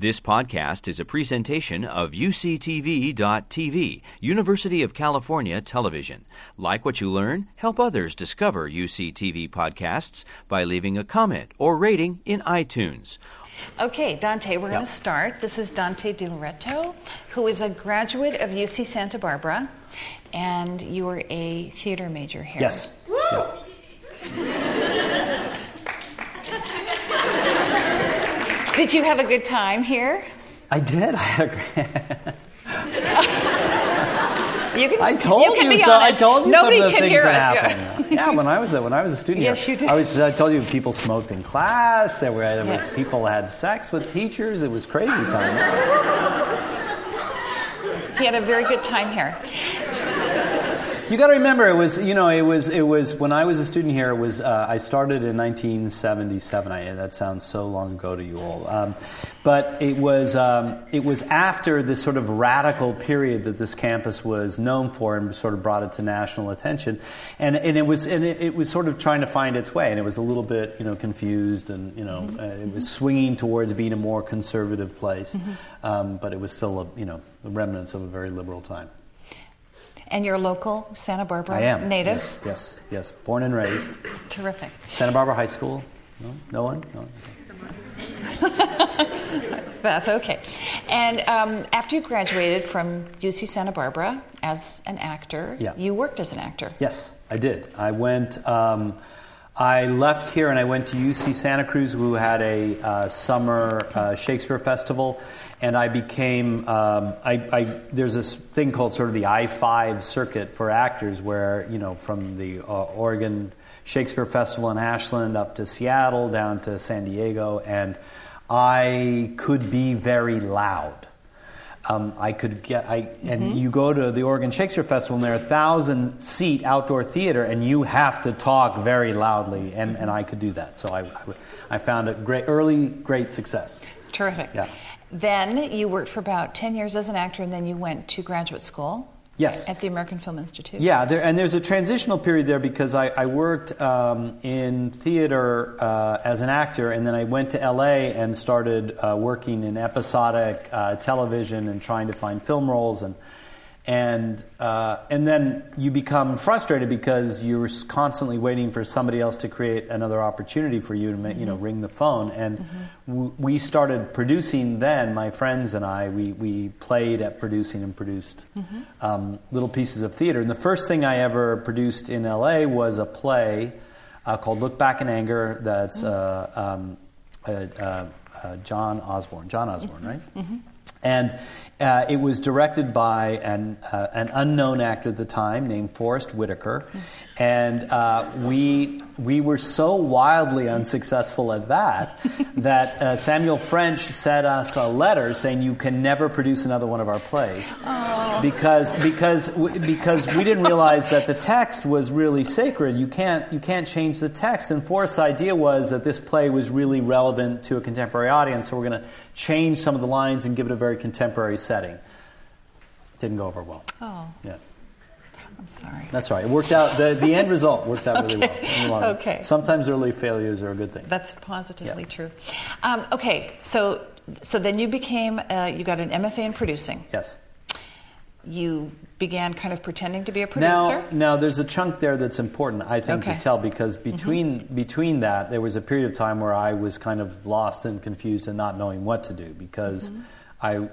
This podcast is a presentation of UCTV.tv, University of California Television. Like what you learn? Help others discover UCTV podcasts by leaving a comment or rating in iTunes. Okay, Dante, we're going to start. This is Dante DiLoreto, who is a graduate of UC Santa Barbara, and you are a theater major here. Yes. Woo! Yeah. Did you have a good time here? I did. I had a great. I told you Nobody some of the things that happened. Yeah, when I was a student here, you did. I told you people smoked in class. There was people had sex with teachers. It was crazy time. He had a very good time here. You got to remember, it was when I was a student here. It was I started in 1977. That sounds so long ago to you all, but it was after this sort of radical period that this campus was known for and sort of brought it to national attention, and it was sort of trying to find its way, and it was a little bit confused, and it was swinging towards being a more conservative place, but it was still the remnants of a very liberal time. And you're local Santa Barbara native? Yes. Born and raised. Terrific. Santa Barbara High School? No? No one? No. That's okay. And after you graduated from UC Santa Barbara as an actor, you worked as an actor. Yes, I did. I left here and I went to UC Santa Cruz, who had a summer Shakespeare Festival. And I became, there's this thing called sort of the I-5 circuit for actors where, from the Oregon Shakespeare Festival in Ashland up to Seattle, down to San Diego, and I could be very loud. You go to the Oregon Shakespeare Festival and there are 1,000-seat outdoor theater and you have to talk very loudly, and I could do that. So I found it great success. Terrific. Yeah. Then you worked for about 10 years as an actor, and then you went to graduate school. Yes. At the American Film Institute. Yeah, there's a transitional period there because I worked in theater as an actor, and then I went to L.A. and started working in episodic television and trying to find film roles, and then you become frustrated because you're constantly waiting for somebody else to create another opportunity for you to ring the phone. And we started producing then, my friends and I, we played at producing and produced little pieces of theater. And the first thing I ever produced in L.A. was a play called Look Back in Anger that's John Osborne, right? Mm-hmm. And it was directed by an unknown actor at the time named Forrest Whitaker, and we were so wildly unsuccessful at that Samuel French sent us a letter saying you can never produce another one of our plays because we didn't realize that the text was really sacred. You can't change the text. And Forrest's idea was that this play was really relevant to a contemporary audience, so we're going to change some of the lines and give it a very contemporary setting. Didn't go over well. Oh. Yeah. I'm sorry. That's all right. It worked out. The end result worked out really well. Okay. Sometimes early failures are a good thing. That's positively true. Okay. So then you became you got an MFA in producing. Yes. You began kind of pretending to be a producer? Now there's a chunk there that's important, I think, to tell, because between that, there was a period of time where I was kind of lost and confused and not knowing what to do because I,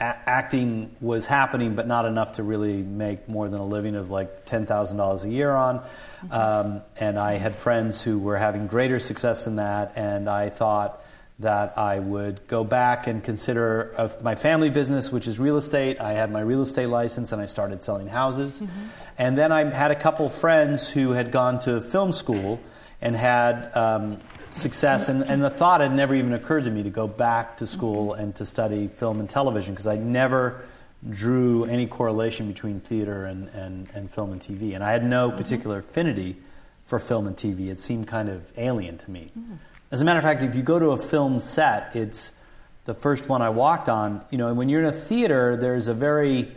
acting was happening, but not enough to really make more than a living of like $10,000 a year on. And I had friends who were having greater success in that, and I thought that I would go back and consider my family business, which is real estate. I had my real estate license, and I started selling houses. And then I had a couple friends who had gone to film school and had success, and the thought had never even occurred to me to go back to school and to study film and television, because I never drew any correlation between theater and film and TV. And I had no particular affinity for film and TV. It seemed kind of alien to me. As a matter of fact, if you go to a film set, it's the first one I walked on. And when you're in a theater, there's a very...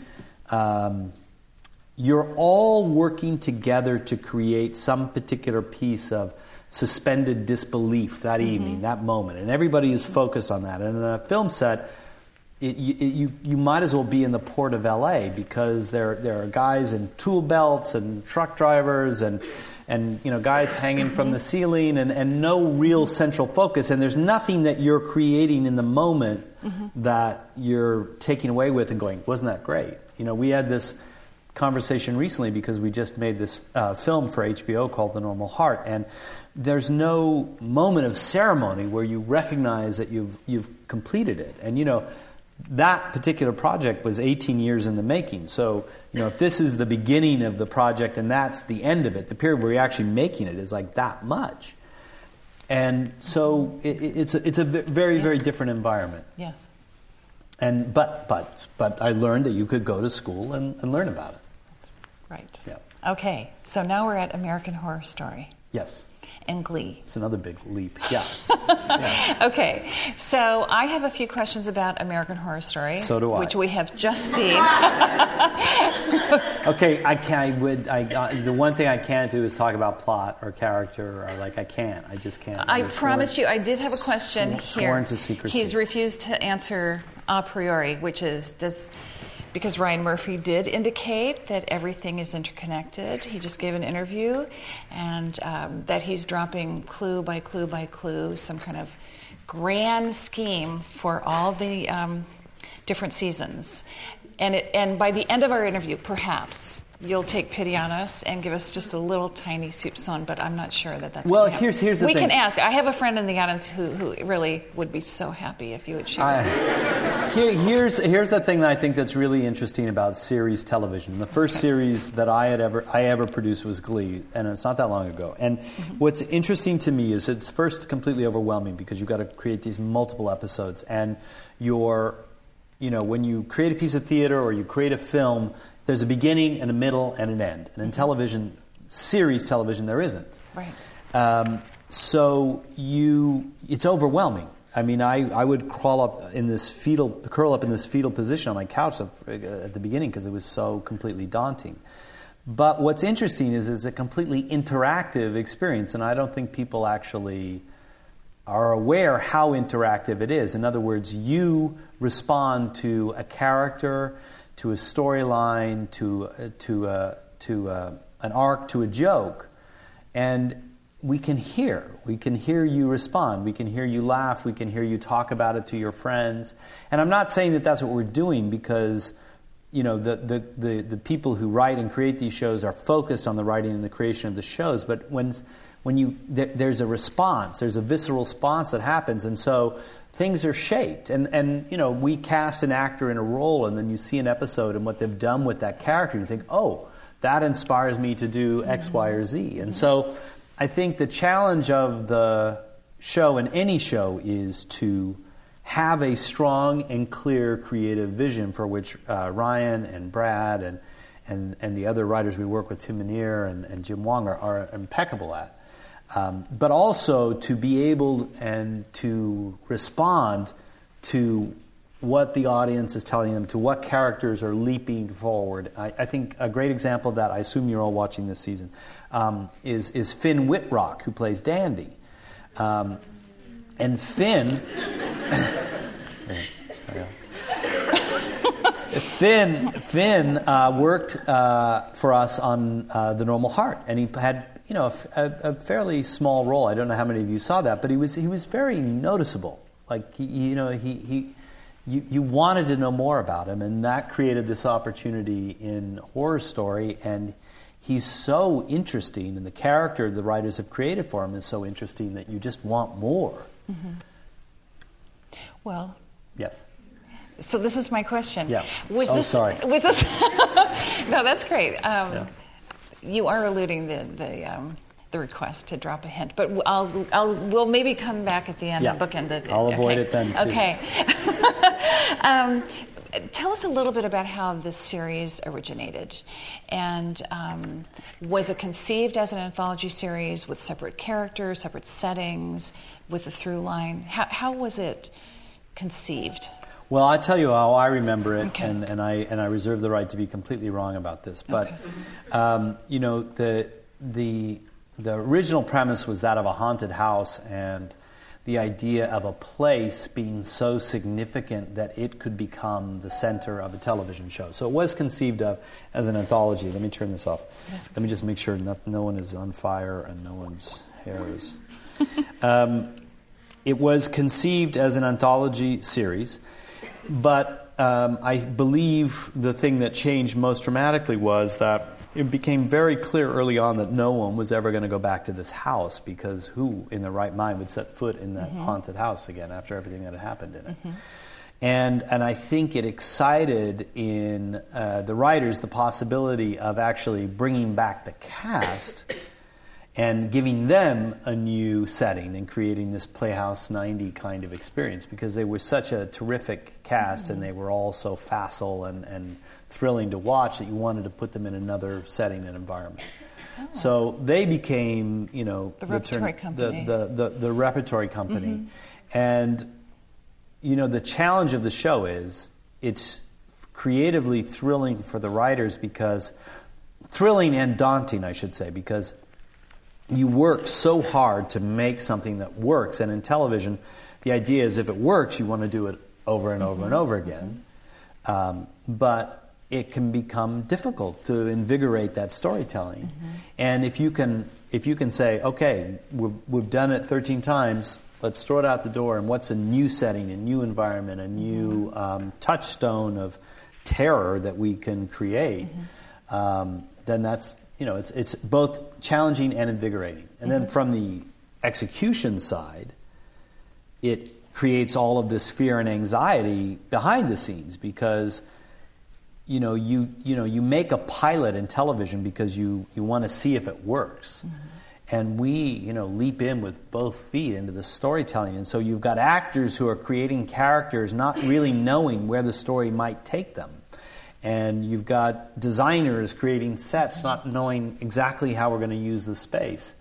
you're all working together to create some particular piece of suspended disbelief that evening, that moment. And everybody is focused on that. And in a film set, you might as well be in the port of L.A. because there are guys in tool belts and truck drivers and you know guys hanging from the ceiling and no real central focus. And there's nothing that you're creating in the moment that you're taking away with and going, wasn't that great? You know, we had this conversation recently because we just made this film for HBO called The Normal Heart. And there's no moment of ceremony where you recognize that you've completed it. And, you know, that particular project was 18 years in the making. So, you know, if this is the beginning of the project and that's the end of it, the period where you're actually making it is like that much. And so it's a very, very different environment. Yes. And but I learned that you could go to school and learn about it. Right. Yeah. Okay. So now we're at American Horror Story. Yes. And Glee. It's another big leap. Yeah. Okay. So I have a few questions about American Horror Story. So do I. Which we have just seen. Okay. The one thing I can't do is talk about plot or character or like I can't. I just can't. I promised you. I did have a question here. Sworn to secrecy. He's refused to answer a priori, which is because Ryan Murphy did indicate that everything is interconnected. He just gave an interview, and that he's dropping clue by clue by clue, some kind of grand scheme for all the different seasons. And by the end of our interview, perhaps you'll take pity on us and give us just a little tiny soupçon, but I'm not sure that's well, here's the thing. We can ask. I have a friend in the audience who really would be so happy if you would choose. Here's the thing that I think that's really interesting about series television. The first series that I ever produced was Glee, and it's not that long ago. And what's interesting to me is it's first completely overwhelming because you've got to create these multiple episodes, and when you create a piece of theater or you create a film, there's a beginning and a middle and an end. And in television, series television, there isn't. Right. It's overwhelming. I mean, I would curl up in this fetal position on my couch at the beginning because it was so completely daunting. But what's interesting is it's a completely interactive experience, and I don't think people actually are aware how interactive it is. In other words, you respond to a character, to a storyline, to an arc, to a joke, and we can hear you respond, we can hear you laugh, we can hear you talk about it to your friends. And I'm not saying that that's what we're doing because the people who write and create these shows are focused on the writing and the creation of the shows, but there's a response, there's a visceral response that happens, and so things are shaped. And we cast an actor in a role, and then you see an episode and what they've done with that character, and you think, oh, that inspires me to do X, Y, or Z. And so I think the challenge of the show and any show is to have a strong and clear creative vision, for which Ryan and Brad and the other writers we work with, Tim Minear and Jim Wong, are impeccable at. But also to be able and to respond to what the audience is telling them, to what characters are leaping forward. I think a great example of that, I assume you're all watching this season, is Finn Whitrock, who plays Dandy. And Finn... Finn worked for us on The Normal Heart, and he had... a fairly small role. I don't know how many of you saw that, but he was very noticeable. Like you wanted to know more about him, and that created this opportunity in Horror Story. And he's so interesting, and the character the writers have created for him is so interesting that you just want more. Mm-hmm. Well. Yes. So this is my question. Yeah. Was this? No, that's great. Yeah. You are eluding the request to drop a hint, but we'll maybe come back at the end and bookend it. I'll avoid it then, too. Okay. Tell us a little bit about how this series originated, and was it conceived as an anthology series with separate characters, separate settings, with a through line? How was it conceived? Well, I'll tell you how I remember it, okay. and I reserve the right to be completely wrong about this. But, okay. The The original premise was that of a haunted house and the idea of a place being so significant that it could become the center of a television show. So it was conceived of as an anthology. Let me turn this off. Let me just make sure no one is on fire and no one's hair is... it was conceived as an anthology series, but I believe the thing that changed most dramatically was that it became very clear early on that no one was ever going to go back to this house, because who in their right mind would set foot in that haunted house again after everything that had happened in it? And I think it excited in the writers the possibility of actually bringing back the cast and giving them a new setting and creating this Playhouse 90 kind of experience, because they were such a terrific cast and they were all so facile and thrilling to watch that you wanted to put them in another setting and environment. Oh. So they became, you know, the repertory company. And, you know, the challenge of the show is it's creatively thrilling for the writers because... Thrilling and daunting, I should say, because... You work so hard to make something that works. And in television, the idea is if it works, you want to do it over and over and over again. But it can become difficult to invigorate that storytelling. And if you can say, okay, we've done it 13 times, let's throw it out the door, and what's a new setting, a new environment, a new touchstone of terror that we can create, then that's... You know, it's both challenging and invigorating. And then from the execution side, it creates all of this fear and anxiety behind the scenes, because you make a pilot in television because you want to see if it works. And we, leap in with both feet into the storytelling. And so you've got actors who are creating characters not really knowing where the story might take them. And you've got designers creating sets, not knowing exactly how we're going to use the space.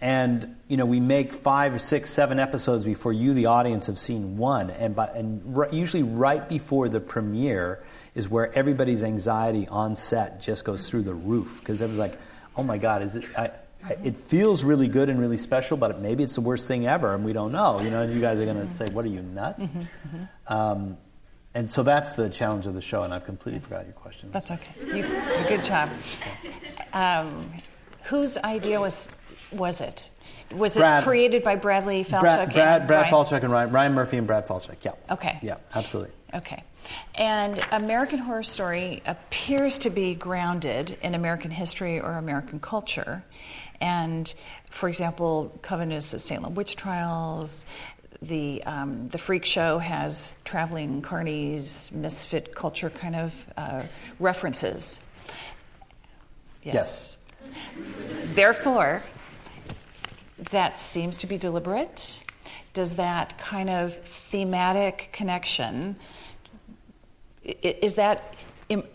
And, we make 5, 6, 7 episodes before you, the audience, have seen one. And usually right before the premiere is where everybody's anxiety on set just goes through the roof. Because everyone's like, oh, my God, it feels really good and really special, but maybe it's the worst thing ever, and we don't know. And you guys are going to say, what, are you nuts? And so that's the challenge of the show, and I've completely forgot your question. That's okay. Good job. Whose idea was it? Was it created by Bradley Falchuk? Falchuk and Ryan Murphy and Brad Falchuk, yeah. Okay. Yeah, absolutely. Okay. And American Horror Story appears to be grounded in American history or American culture. And, for example, Covenant's the Salem Witch Trials... The Freak Show has traveling carnies, misfit culture kind of references. Yes. Therefore, that seems to be deliberate. Does that kind of thematic connection, is that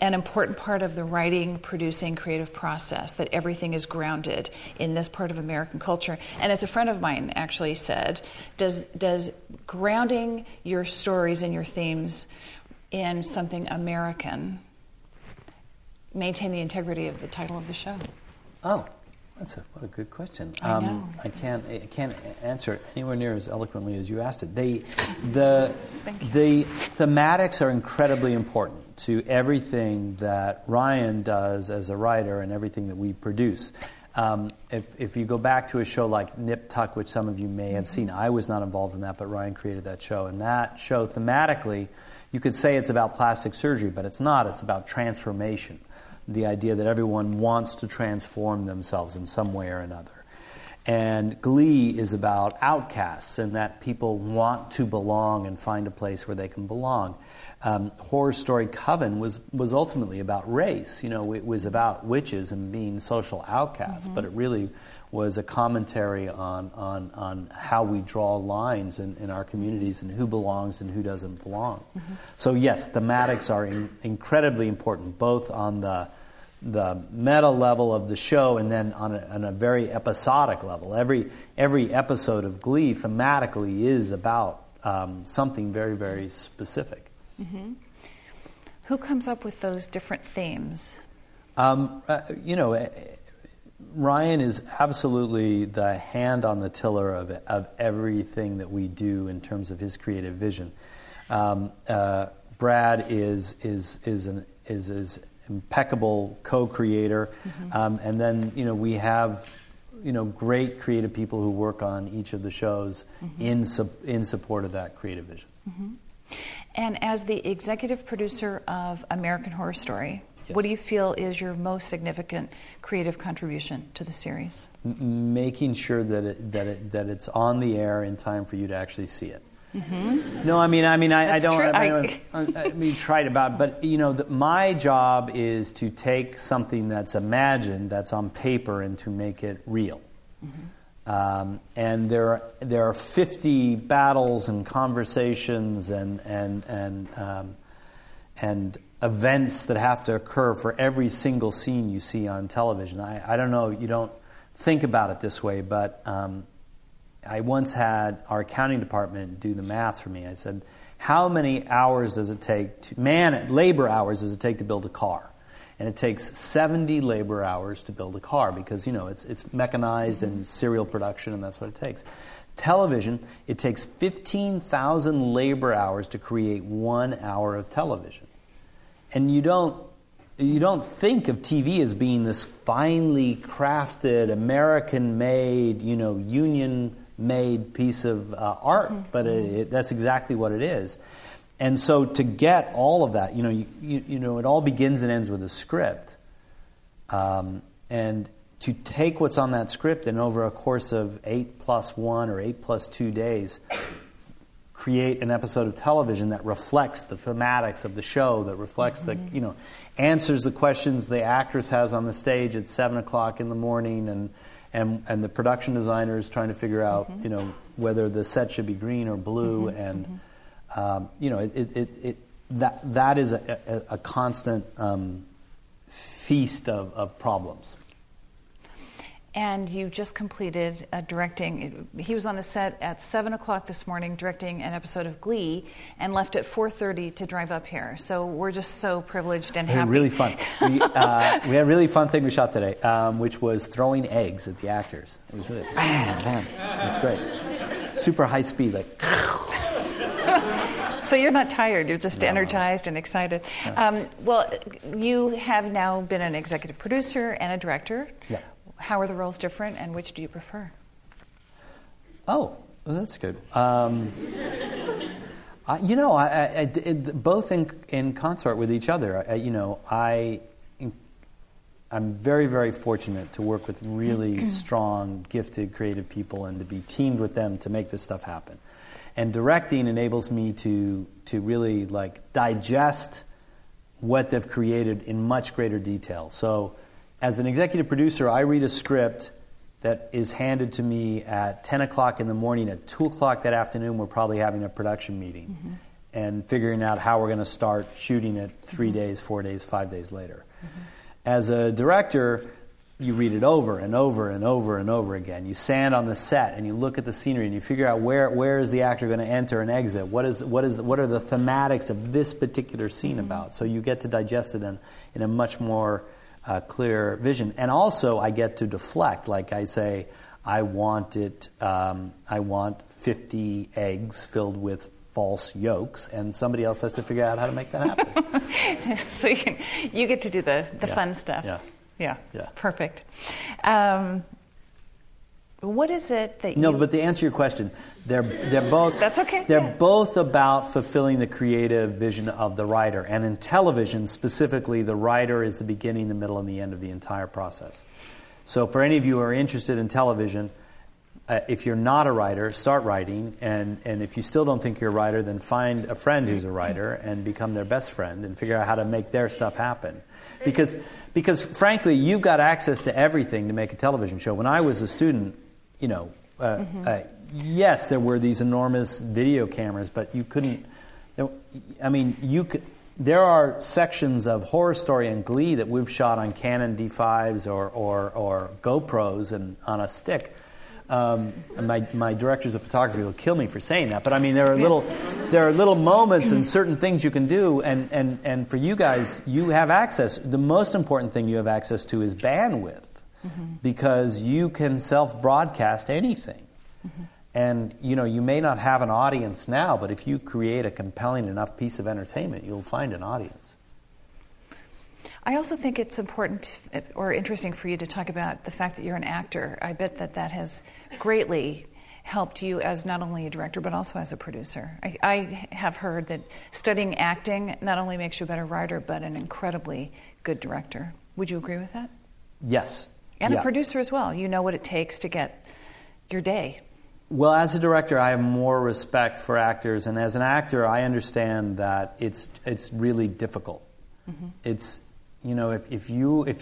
an important part of the writing, producing, creative process, that everything is grounded in this part of American culture? And as a friend of mine actually said, does grounding your stories and your themes in something American maintain the integrity of the title of the show? Oh, what a good question. I know. I can't answer it anywhere near as eloquently as you asked it. The thematics are incredibly important to everything that Ryan does as a writer and everything that we produce. If you go back to a show like Nip Tuck, which some of you may have seen, I was not involved in that, but Ryan created that show. And that show, thematically, you could say it's about plastic surgery, but it's not. It's about transformation, the idea that everyone wants to transform themselves in some way or another. And Glee is about outcasts and that people want to belong and find a place where they can belong. Horror Story Coven was ultimately about race. It was about witches and being social outcasts, but it really was a commentary on how we draw lines in our communities and who belongs and who doesn't belong. So yes, thematics are incredibly important, both on the meta level of the show and then on a very episodic level. Every episode of Glee thematically is about something very, very specific. Who comes up with those different themes? Ryan is absolutely the hand on the tiller of everything that we do in terms of his creative vision. Brad is an impeccable co-creator, mm-hmm. And then we have great creative people who work on each of the shows mm-hmm. in support of that creative vision. Mm-hmm. And as the executive producer of American Horror Story, yes. What do you feel is your most significant creative contribution to the series? Making sure that it's on the air in time for you to actually see it. Mm-hmm. No, my job is to take something that's imagined, that's on paper, and to make it real. Mm-hmm. And there are 50 battles and conversations and events that have to occur for every single scene you see on television. I don't know, you don't think about it this way, but I once had our accounting department do the math for me. I said, how many hours does it take labor hours does it take to build a car? And it takes 70 labor hours to build a car because, it's mechanized and serial production, and that's what it takes. Television, it takes 15,000 labor hours to create 1 hour of television. And you don't think of TV as being this finely crafted, American-made, union-made piece of art, mm-hmm. but that's exactly what it is. And so to get all of that, it all begins and ends with a script. And to take what's on that script and over a course of 8+1 or 8+2 days, create an episode of television that reflects the thematics of the show, that reflects mm-hmm. the, answers the questions the actress has on the stage at 7:00 in the morning, and the production designer is trying to figure out, mm-hmm. Whether the set should be green or blue, mm-hmm. and mm-hmm. That is a constant feast of problems. And you just completed directing. He was on the set at 7:00 this morning directing an episode of Glee and left at 4:30 to drive up here. So we're just so privileged and happy. Really fun. We had a really fun thing we shot today, which was throwing eggs at the actors. It was really, it was great. Super high speed, like. So you're not tired, you're just energized and excited. No. Well, you have now been an executive producer and a director. Yeah. How are the roles different, and which do you prefer? Oh, that's good. Both in consort with each other. I'm very, very fortunate to work with really strong, gifted, creative people, and to be teamed with them to make this stuff happen. And directing enables me to really digest what they've created in much greater detail. So, as an executive producer, I read a script that is handed to me at 10:00 in the morning. At 2:00 that afternoon, we're probably having a production meeting mm-hmm. and figuring out how we're going to start shooting it 3 days, 4 days, 5 days later. Mm-hmm. As a director, you read it over and over and over and over again. You stand on the set and you look at the scenery and you figure out where is the actor going to enter and exit. What are the thematics of this particular scene mm-hmm. about? So you get to digest it in a much more clear vision, and also I get to deflect. Like I say, I want 50 eggs filled with false yolks, and somebody else has to figure out how to make that happen. So you get to do the fun stuff. Yeah. Perfect. What is it that you... No, but to answer your question, they're both... That's okay. They're both about fulfilling the creative vision of the writer. And in television, specifically, the writer is the beginning, the middle, and the end of the entire process. So for any of you who are interested in television, if you're not a writer, start writing. And if you still don't think you're a writer, then find a friend who's a writer and become their best friend and figure out how to make their stuff happen. Because frankly, you've got access to everything to make a television show. When I was a student... yes, there were these enormous video cameras, but you couldn't. There are sections of Horror Story and Glee that we've shot on Canon D5s or GoPros and on a stick. And my directors of photography will kill me for saying that, but there are little moments and certain things you can do, and for you guys, you have access. The most important thing you have access to is bandwidth. mm-hmm. because you can self-broadcast anything. Mm-hmm. And, you know, you may not have an audience now, but if you create a compelling enough piece of entertainment, you'll find an audience. I also think it's important or interesting for you to talk about the fact that you're an actor. I bet that that has greatly helped you as not only a director but also as a producer. I have heard that studying acting not only makes you a better writer but an incredibly good director. Would you agree with that? Yes. And a producer as well. You know what it takes to get your day. Well, as a director, I have more respect for actors, and as an actor, I understand that it's really difficult. Mm-hmm. It's, you know, if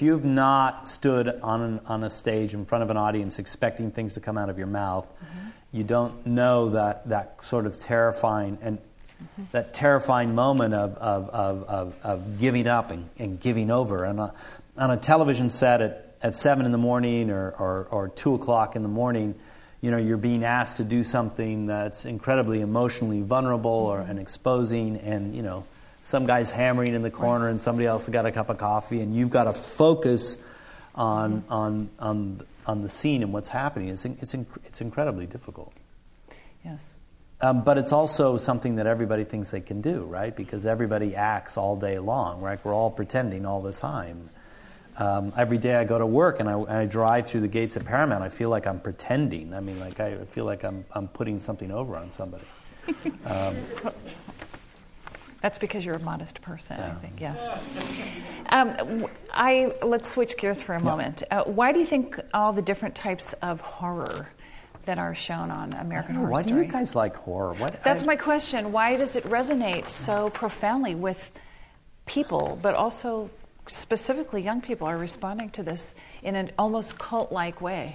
you've not stood on a stage in front of an audience expecting things to come out of your mouth, mm-hmm. you don't know that sort of terrifying and mm-hmm. that terrifying moment of giving up and giving over. And on a television set at 7 a.m. or 2 o'clock in the morning. You know, you're being asked to do something that's incredibly emotionally vulnerable and exposing, and, you know, some guy's hammering in the corner and somebody else got a cup of coffee, and you've got to focus on the scene and what's happening. It's incredibly difficult. Yes. But it's also something that everybody thinks they can do, right? Because everybody acts all day long, right? We're all pretending all the time. Every day I go to work and I drive through the gates of Paramount. I feel like I'm pretending. I mean, like I feel like I'm putting something over on somebody. That's because you're a modest person, I think. Yes. Let's switch gears for a moment. Why do you think all the different types of horror that are shown on American Horror Story? Why do you guys like horror? That's my question. Why does it resonate so profoundly with people, but also? Specifically, young people are responding to this in an almost cult-like way.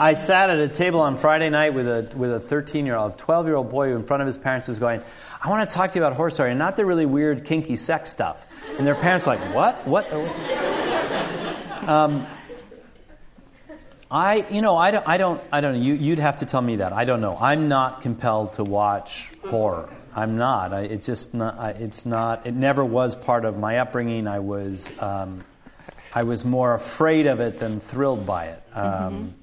I sat at a table on Friday night with a 13-year-old, 12-year-old boy who in front of his parents was going, I want to talk to you about Horror Story, and not the really weird, kinky sex stuff. And their parents were like, what? I don't know. You'd have to tell me that. I don't know. I'm not compelled to watch horror. I'm not. It never was part of my upbringing. I was more afraid of it than thrilled by it. And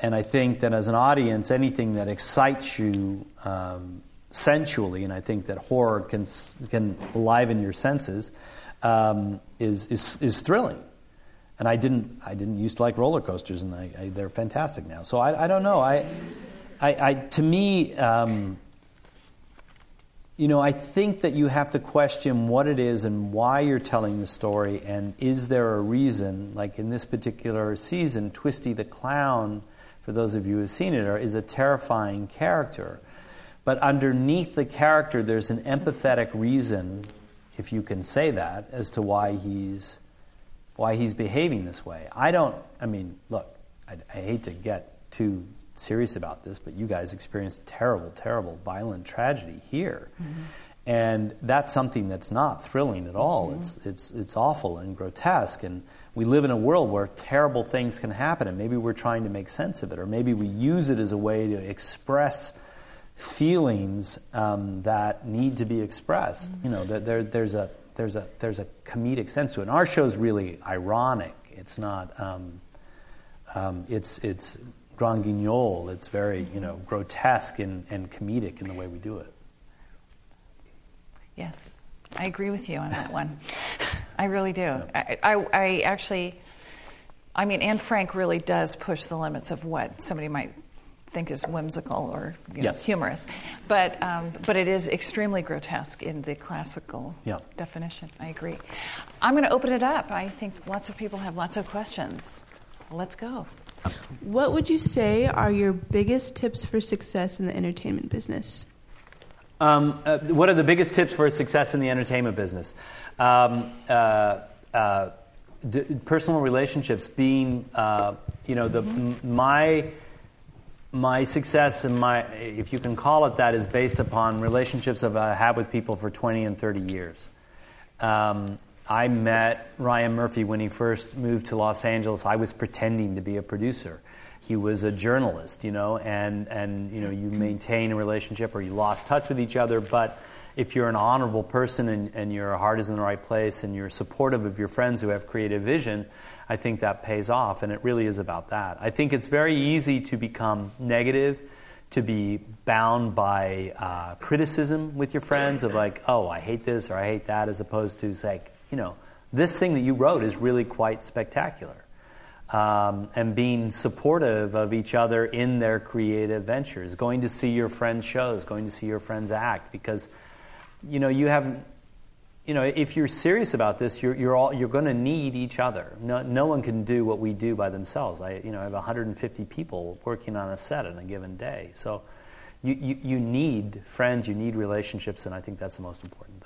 I think that as an audience, anything that excites you sensually, and I think that horror can liven your senses, is thrilling. And I didn't used to like roller coasters, and they're fantastic now. So I don't know. To me. You know, I think that you have to question what it is and why you're telling the story, and is there a reason, like in this particular season, Twisty the Clown, for those of you who have seen it, is a terrifying character. But underneath the character, there's an empathetic reason, if you can say that, as to why he's behaving this way. I hate to get too serious about this, but you guys experienced terrible violent tragedy here, mm-hmm. and that's something that's not thrilling at all. Mm-hmm. It's awful and grotesque, and we live in a world where terrible things can happen, and maybe we're trying to make sense of it, or maybe we use it as a way to express feelings that need to be expressed. Mm-hmm. You know, there's a comedic sense to it, and our show's really ironic. It's not it's grand guignol. It's very, you know, grotesque and comedic in the way we do it. Yes, I agree with you on that one. I really do. Yeah. I mean, Anne Frank really does push the limits of what somebody might think is whimsical or, you know, humorous. But it is extremely grotesque in the classical definition. I agree. I'm going to open it up. I think lots of people have lots of questions. Let's go. What would you say are your biggest tips for success in the entertainment business? What are the biggest tips for success in the entertainment business? Personal relationships. Being, my success and my, if you can call it that, is based upon relationships that I have with people for 20 and 30 years. I met Ryan Murphy when he first moved to Los Angeles. I was pretending to be a producer. he was a journalist, you know, and you know, you maintain a relationship or you lost touch with each other, but if you're an honorable person and your heart is in the right place and you're supportive of your friends who have creative vision, I think that pays off, and it really is about that. I think it's very easy to become negative, to be bound by criticism with your friends of like, oh, I hate this or I hate that, as opposed to like, you know, this thing that you wrote is really quite spectacular. And being supportive of each other in their creative ventures, going to see your friends' shows, going to see your friends act, because, you know, you have, you know, if you're serious about this, you're going to need each other. No one can do what we do by themselves. I have 150 people working on a set on a given day, so you need friends, you need relationships, and I think that's the most important thing.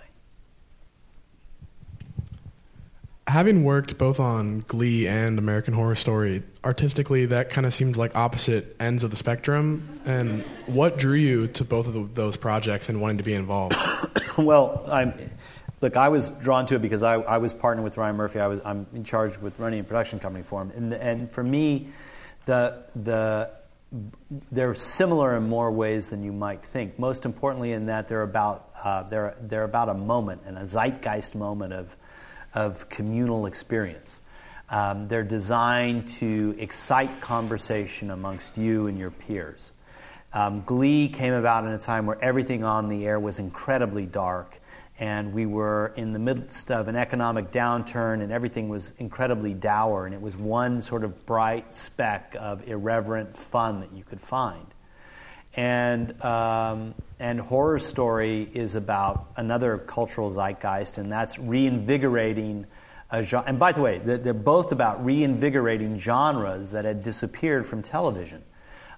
Having worked both on Glee and American Horror Story, artistically that kind of seemed like opposite ends of the spectrum. And what drew you to both of those projects and wanting to be involved? Well, I was drawn to it because I was partnered with Ryan Murphy. I'm in charge with running a production company for him. And for me, they're similar in more ways than you might think. Most importantly, in that they're about a moment, and a zeitgeist moment of communal experience. They're designed to excite conversation amongst you and your peers. Glee came about in a time where everything on the air was incredibly dark, and we were in the midst of an economic downturn, and everything was incredibly dour, and it was one sort of bright speck of irreverent fun that you could find. And Horror Story is about another cultural zeitgeist, and that's reinvigorating a genre. And by the way, they're both about reinvigorating genres that had disappeared from television.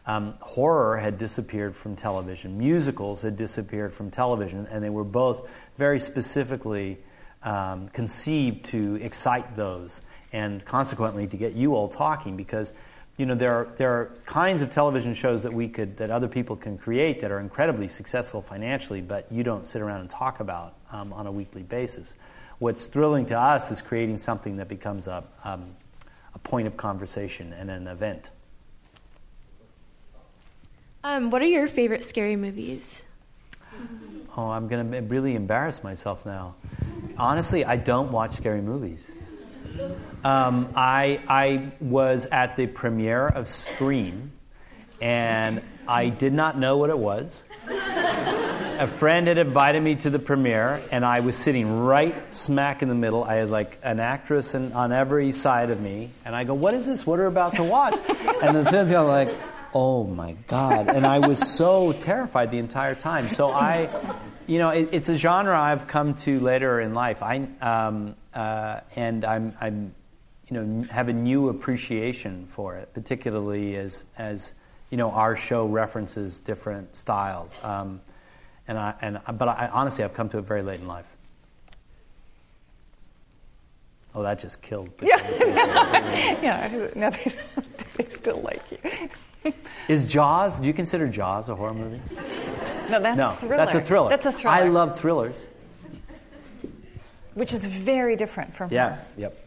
Horror had disappeared from television. Musicals had disappeared from television, and they were both very specifically conceived to excite those and consequently to get you all talking, because you know, there are kinds of television shows that other people can create that are incredibly successful financially, but you don't sit around and talk about on a weekly basis. What's thrilling to us is creating something that becomes a point of conversation and an event. What are your favorite scary movies? Oh, I'm going to really embarrass myself now. Honestly, I don't watch scary movies. I was at the premiere of Scream, and I did not know what it was. A friend had invited me to the premiere, and I was sitting right smack in the middle. I had like an actress on every side of me, and I go, "What is this? What are we about to watch?" And the third thing, I'm like, "Oh my God!" And I was so terrified the entire time. So you know, it's a genre I've come to later in life. I'm you know, have a new appreciation for it, particularly as you know, our show references different styles. But honestly, I've come to it very late in life. Oh, that just killed. Yeah, they still like you. Is Jaws? Do you consider Jaws a horror movie? No, that's a thriller. That's a thriller. I love thrillers. Which is very different from her. Yep.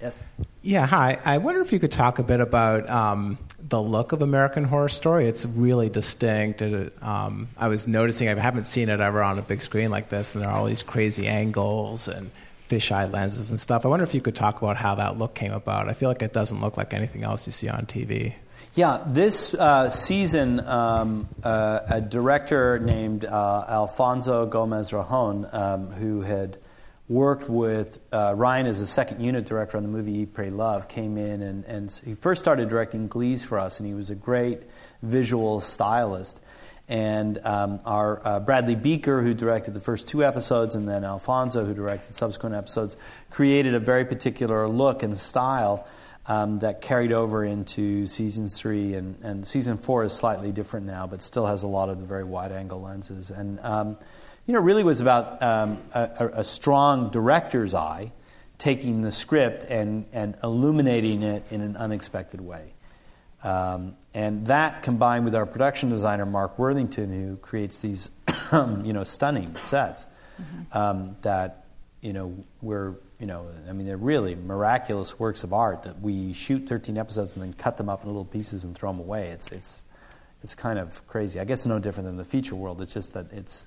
Yes. Yeah, hi. I wonder if you could talk a bit about the look of American Horror Story. It's really distinct. I was noticing, I haven't seen it ever on a big screen like this, and there are all these crazy angles and fisheye lenses and stuff. I wonder if you could talk about how that look came about. I feel like it doesn't look like anything else you see on TV. Yeah, this season, a director named Alfonso Gomez-Rajon, who had worked with Ryan as a second unit director on the movie Eat, Pray, Love, came in and he first started directing Glees for us, and he was a great visual stylist. And our Bradley Buecker, who directed the first two episodes, and then Alfonso, who directed subsequent episodes, created a very particular look and style that carried over into season 3, and season 4 is slightly different now, but still has a lot of the very wide-angle lenses. And you know, it really was about a strong director's eye taking the script and illuminating it in an unexpected way. And that, combined with our production designer Mark Worthington, who creates these you know, stunning sets, mm-hmm. That they're really miraculous works of art that we shoot 13 episodes and then cut them up in little pieces and throw them away. It's kind of crazy. I guess it's no different than the feature world. It's just that it's,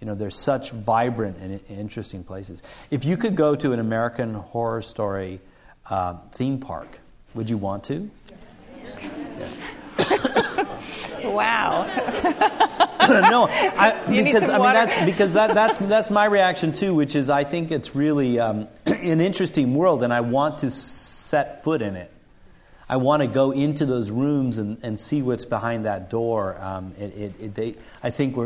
they're such vibrant and interesting places. If you could go to an American Horror Story theme park, would you want to? Yes. Wow. No, that's my reaction too, which is I think it's really an interesting world, and I want to set foot in it. I want to go into those rooms and see what's behind that door. I think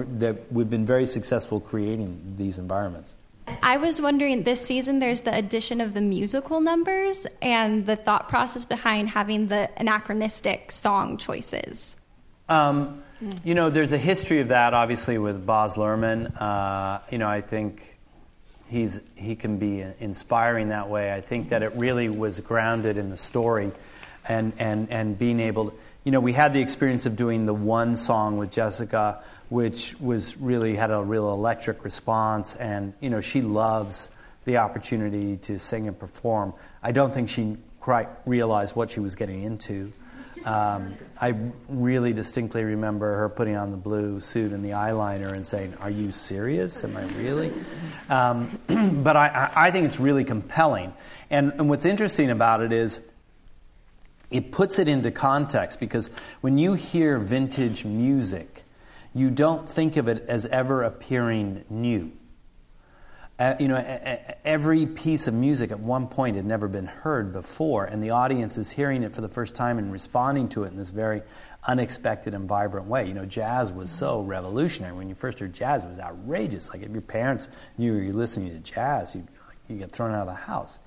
we've been very successful creating these environments. I was wondering, this season there's the addition of the musical numbers and the thought process behind having the anachronistic song choices. There's a history of that, obviously, with Baz Luhrmann. I think he can be inspiring that way. I think that it really was grounded in the story and being able to... we had the experience of doing the one song with Jessica, which was really had a real electric response, and she loves the opportunity to sing and perform. I don't think she quite realized what she was getting into. I really distinctly remember her putting on the blue suit and the eyeliner and saying, "Are you serious? Am I really?" But I think it's really compelling, and what's interesting about it is, it puts it into context, because when you hear vintage music, you don't think of it as ever appearing new. Every piece of music at one point had never been heard before, and the audience is hearing it for the first time and responding to it in this very unexpected and vibrant way. Jazz was so revolutionary. When you first heard jazz, it was outrageous. Like, if your parents knew you were listening to jazz, you get thrown out of the house.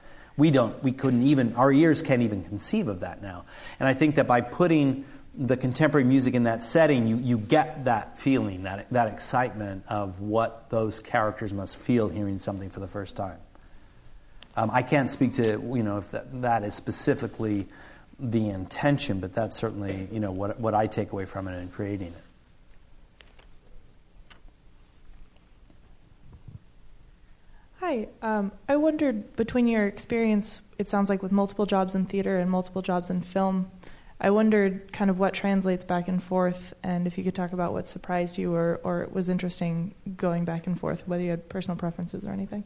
Our ears can't even conceive of that now. And I think that by putting the contemporary music in that setting, you get that feeling, that excitement of what those characters must feel hearing something for the first time. I can't speak to, if that is specifically the intention, but that's certainly, what I take away from it in creating it. Hi. I wondered, between your experience, it sounds like, with multiple jobs in theater and multiple jobs in film, I wondered kind of what translates back and forth, and if you could talk about what surprised you or was interesting going back and forth, whether you had personal preferences or anything.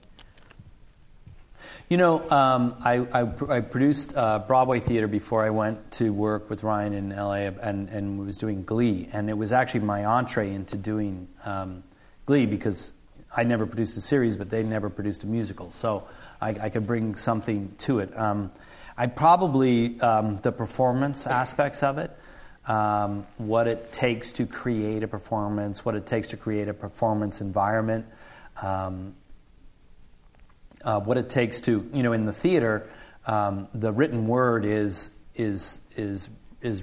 I produced Broadway theater before I went to work with Ryan in L.A. and was doing Glee, and it was actually my entree into doing Glee, because I never produced a series, but they never produced a musical, so I could bring something to it. I probably, the performance aspects of it, what it takes to create a performance, what it takes to create a performance environment, what it takes to, in the theater, the written word is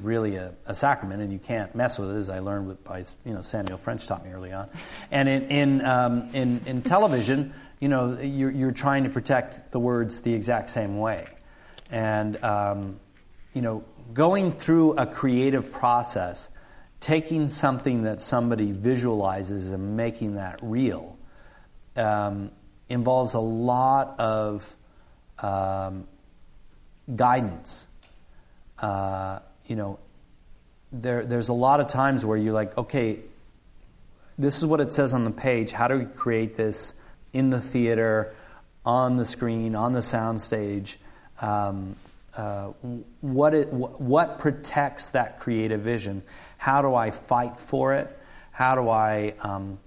really a sacrament, and you can't mess with it, as I learned Samuel French taught me early on. And in television, you're trying to protect the words the exact same way. And, going through a creative process, taking something that somebody visualizes and making that real, involves a lot of guidance. There's a lot of times where you're like, okay, this is what it says on the page. How do we create this in the theater, on the screen, on the soundstage? What protects that creative vision? How do I fight for it? How do I?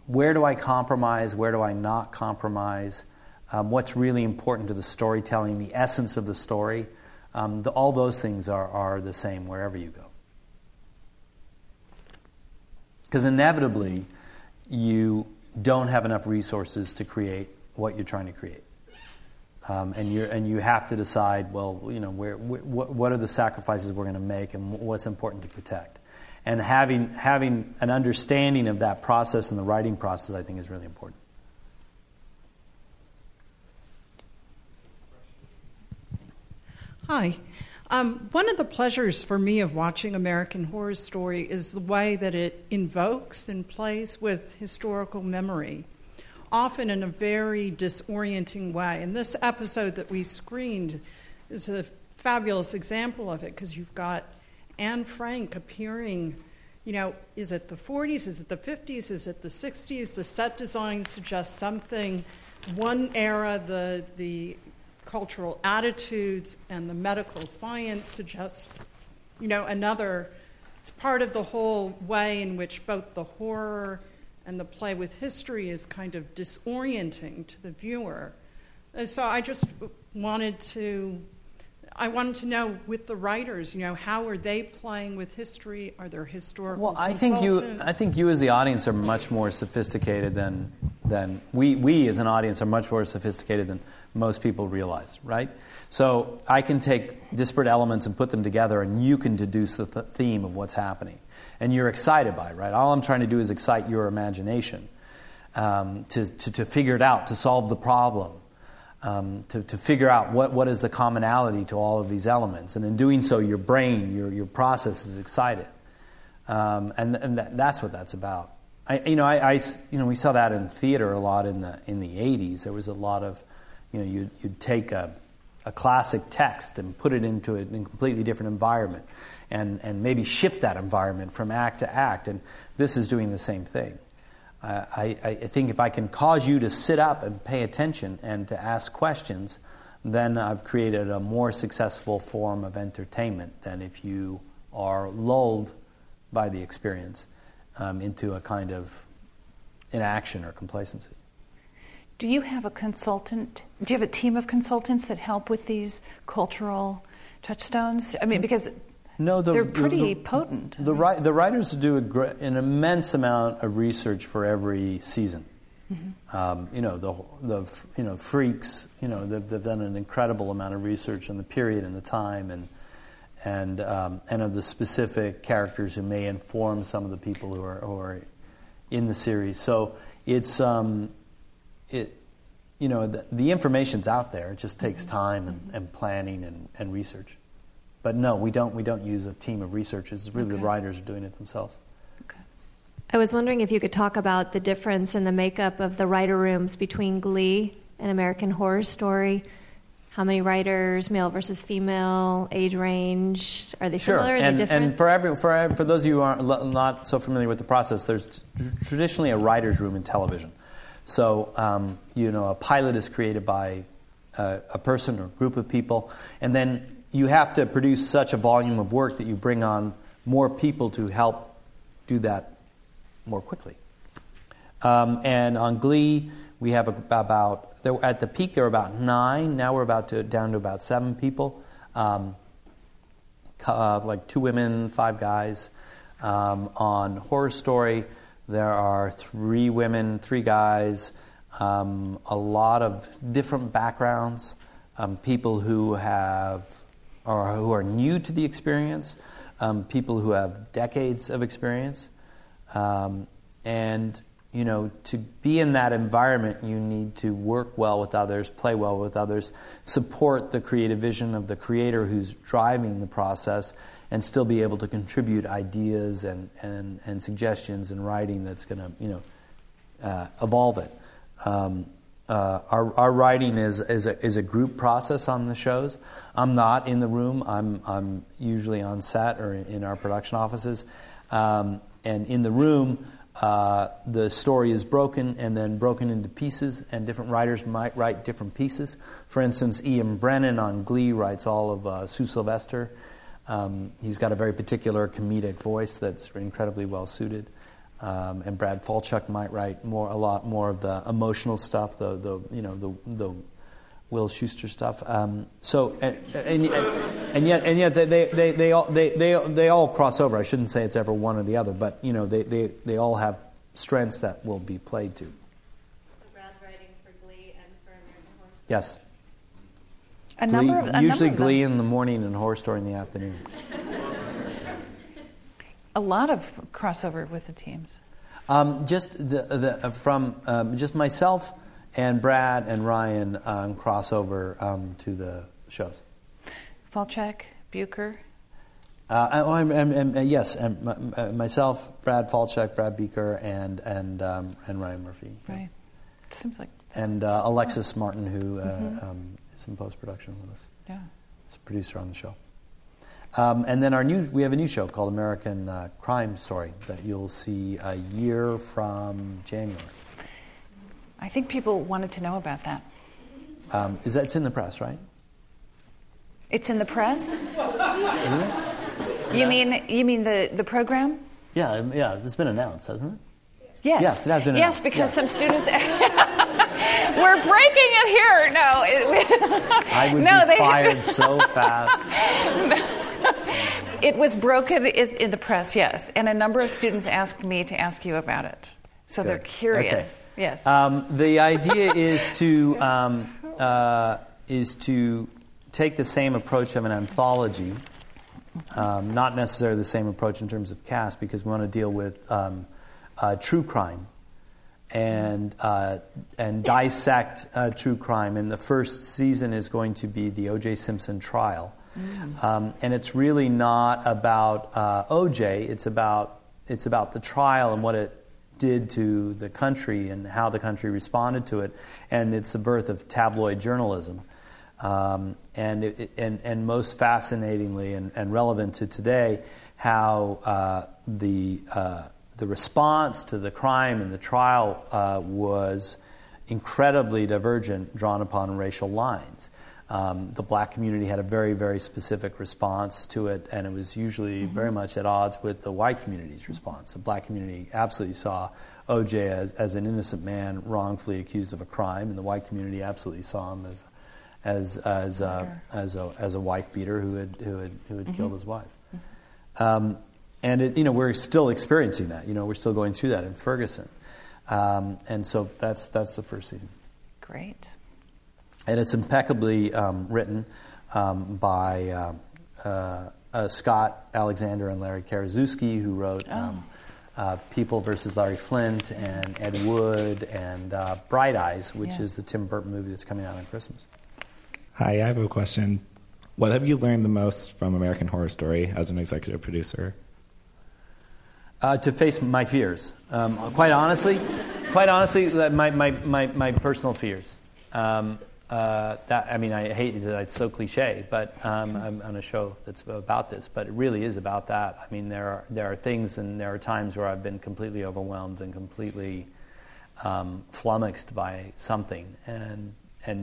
Where do I compromise? Where do I not compromise? What's really important to the storytelling? The essence of the story. All those things are the same wherever you go. Because inevitably, you don't have enough resources to create what you're trying to create, and you have to decide. Well, what are the sacrifices we're going to make, and what's important to protect? And having an understanding of that process and the writing process, I think, is really important. Hi. One of the pleasures for me of watching American Horror Story is the way that it invokes and plays with historical memory. often in a very disorienting way. And this episode that we screened is a fabulous example of it, because you've got Anne Frank appearing, you know, is it the 40s, is it the 50s, is it the 60s? The set design suggests something, one era, the cultural attitudes and the medical science suggest, you know, another. It's part of the whole way in which both the horror and the play with history is kind of disorienting to the viewer. And so I just wanted to know with the writers, you know, how are they playing with history? Are there historical consultants? I think you as the audience are much more sophisticated than we as an audience are much more sophisticated than most people realize, right? So I can take disparate elements and put them together, and you can deduce the theme of what's happening. And you're excited by it, right? All I'm trying to do is excite your imagination to figure it out, to solve the problem. To figure out what is the commonality to all of these elements. And in doing so, your brain, your process is excited. And that's what that's about. We saw that in theater a lot in the 80s. There was a lot of, you know, you'd take a classic text and put it into a completely different environment and maybe shift that environment from act to act. And this is doing the same thing. I think if I can cause you to sit up and pay attention and to ask questions, then I've created a more successful form of entertainment than if you are lulled by the experience into a kind of inaction or complacency. Do you have a consultant? Do you have a team of consultants that help with these cultural touchstones? I mean, because... No, they're pretty potent. The writers do an immense amount of research for every season. Mm-hmm. The Freaks. You know, they've done an incredible amount of research on the period and the time and of the specific characters who may inform some of the people who are in the series. So it's the information's out there. It just takes time and planning and research. But no, we don't use a team of researchers. It's really the writers are doing it themselves. Okay. I was wondering if you could talk about the difference in the makeup of the writer rooms between Glee and American Horror Story. How many writers, male versus female, age range? Are they similar? Are they different? And for those of you who are not so familiar with the process, there's traditionally a writer's room in television. So, a pilot is created by a person or group of people, and then you have to produce such a volume of work that you bring on more people to help do that more quickly. And on Glee, we have at the peak there were about 9. Now we're down to about 7 people, like 2 women, 5 guys. On Horror Story, there are 3 women, 3 guys, a lot of different backgrounds, people who have, or who are new to the experience, people who have decades of experience. To be in that environment, you need to work well with others, play well with others, support the creative vision of the creator who's driving the process, and still be able to contribute ideas and suggestions and writing that's going to, evolve it. Our writing is a group process on the shows. I'm not in the room. I'm usually on set or in our production offices. And in the room, the story is broken and then broken into pieces, and different writers might write different pieces. For instance, Ian Brennan on Glee writes all of Sue Sylvester. He's got a very particular comedic voice that's incredibly well suited. And Brad Falchuk might write a lot more of the emotional stuff, the Will Schuester stuff. So yet they all cross over. I shouldn't say it's ever one or the other, but they all have strengths that will be played to. So Brad's writing for Glee and for American Horror Story. Yes. Glee in the morning and Horror Story in the afternoon. A lot of crossover with the teams. Just myself and Brad and Ryan crossover to the shows. Falchuk, Buecker. Myself, Brad Falchuk, Brad Buecker, and Ryan Murphy. Right. Seems like. And Alexis Martin, who is in post-production with us. Yeah. Is a producer on the show. And then we have a new show called American Crime Story that you'll see a year from January. I think people wanted to know about that. It's in the press, right? It's in the press? Isn't it? You mean the program? Yeah, it's been announced, hasn't it? Yes, it has been announced. Yes, because some students... We're breaking it here. No, I would be fired so fast. It was broken in the press, yes. And a number of students asked me to ask you about it. So they're curious. Okay. Yes. The idea is to take the same approach of an anthology, not necessarily the same approach in terms of cast, because we want to deal with true crime and dissect true crime. And the first season is going to be the O.J. Simpson trial. Mm. And it's really not about O.J. It's about the trial and what it did to the country and how the country responded to it. And it's the birth of tabloid journalism. And most fascinatingly and relevant to today, how the response to the crime and the trial was incredibly divergent, drawn upon racial lines. The black community had a very, very specific response to it, and it was usually very much at odds with the white community's response. The black community absolutely saw O.J. as an innocent man wrongfully accused of a crime, and the white community absolutely saw him as a wife beater who had killed his wife. Mm-hmm. And we're still experiencing that. We're still going through that in Ferguson, and so that's the first season. Great. And it's impeccably written by Scott Alexander and Larry Karaszewski, who wrote People versus Larry Flint and Ed Wood and Bright Eyes, which is the Tim Burton movie that's coming out on Christmas. Hi, I have a question. What have you learned the most from American Horror Story as an executive producer? To face my fears. Quite honestly, my personal fears. I hate that it's so cliche, but I'm on a show that's about this, but it really is about that. I mean, there are things and there are times where I've been completely overwhelmed and completely flummoxed by something and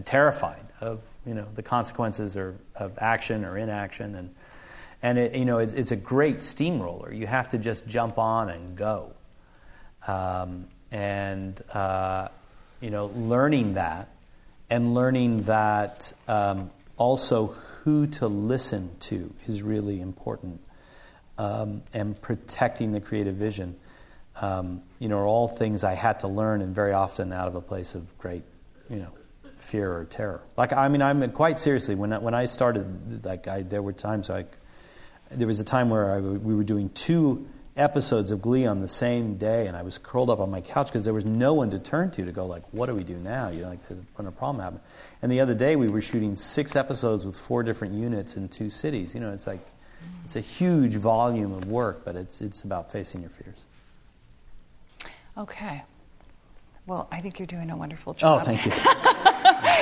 terrified of the consequences of action or inaction, and it, it's a great steamroller. You have to just jump on and go, learning that. And learning that also who to listen to is really important, and protecting the creative vision, are all things I had to learn, and very often out of a place of great, fear or terror. I'm quite seriously when I started, there was a time where we were doing 2 episodes of Glee on the same day, and I was curled up on my couch because there was no one to turn to go what do we do now? When a problem happened. And the other day we were shooting 6 episodes with 4 different units in 2 cities. It's a huge volume of work, but it's about facing your fears. Okay. Well, I think you're doing a wonderful job. Oh, thank you.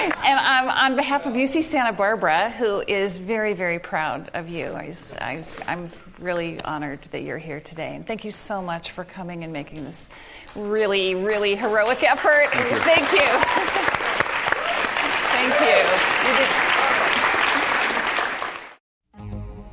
And on behalf of UC Santa Barbara, who is very, very proud of you, I'm really honored that you're here today. And thank you so much for coming and making this really, really heroic effort. Thank you. Thank you.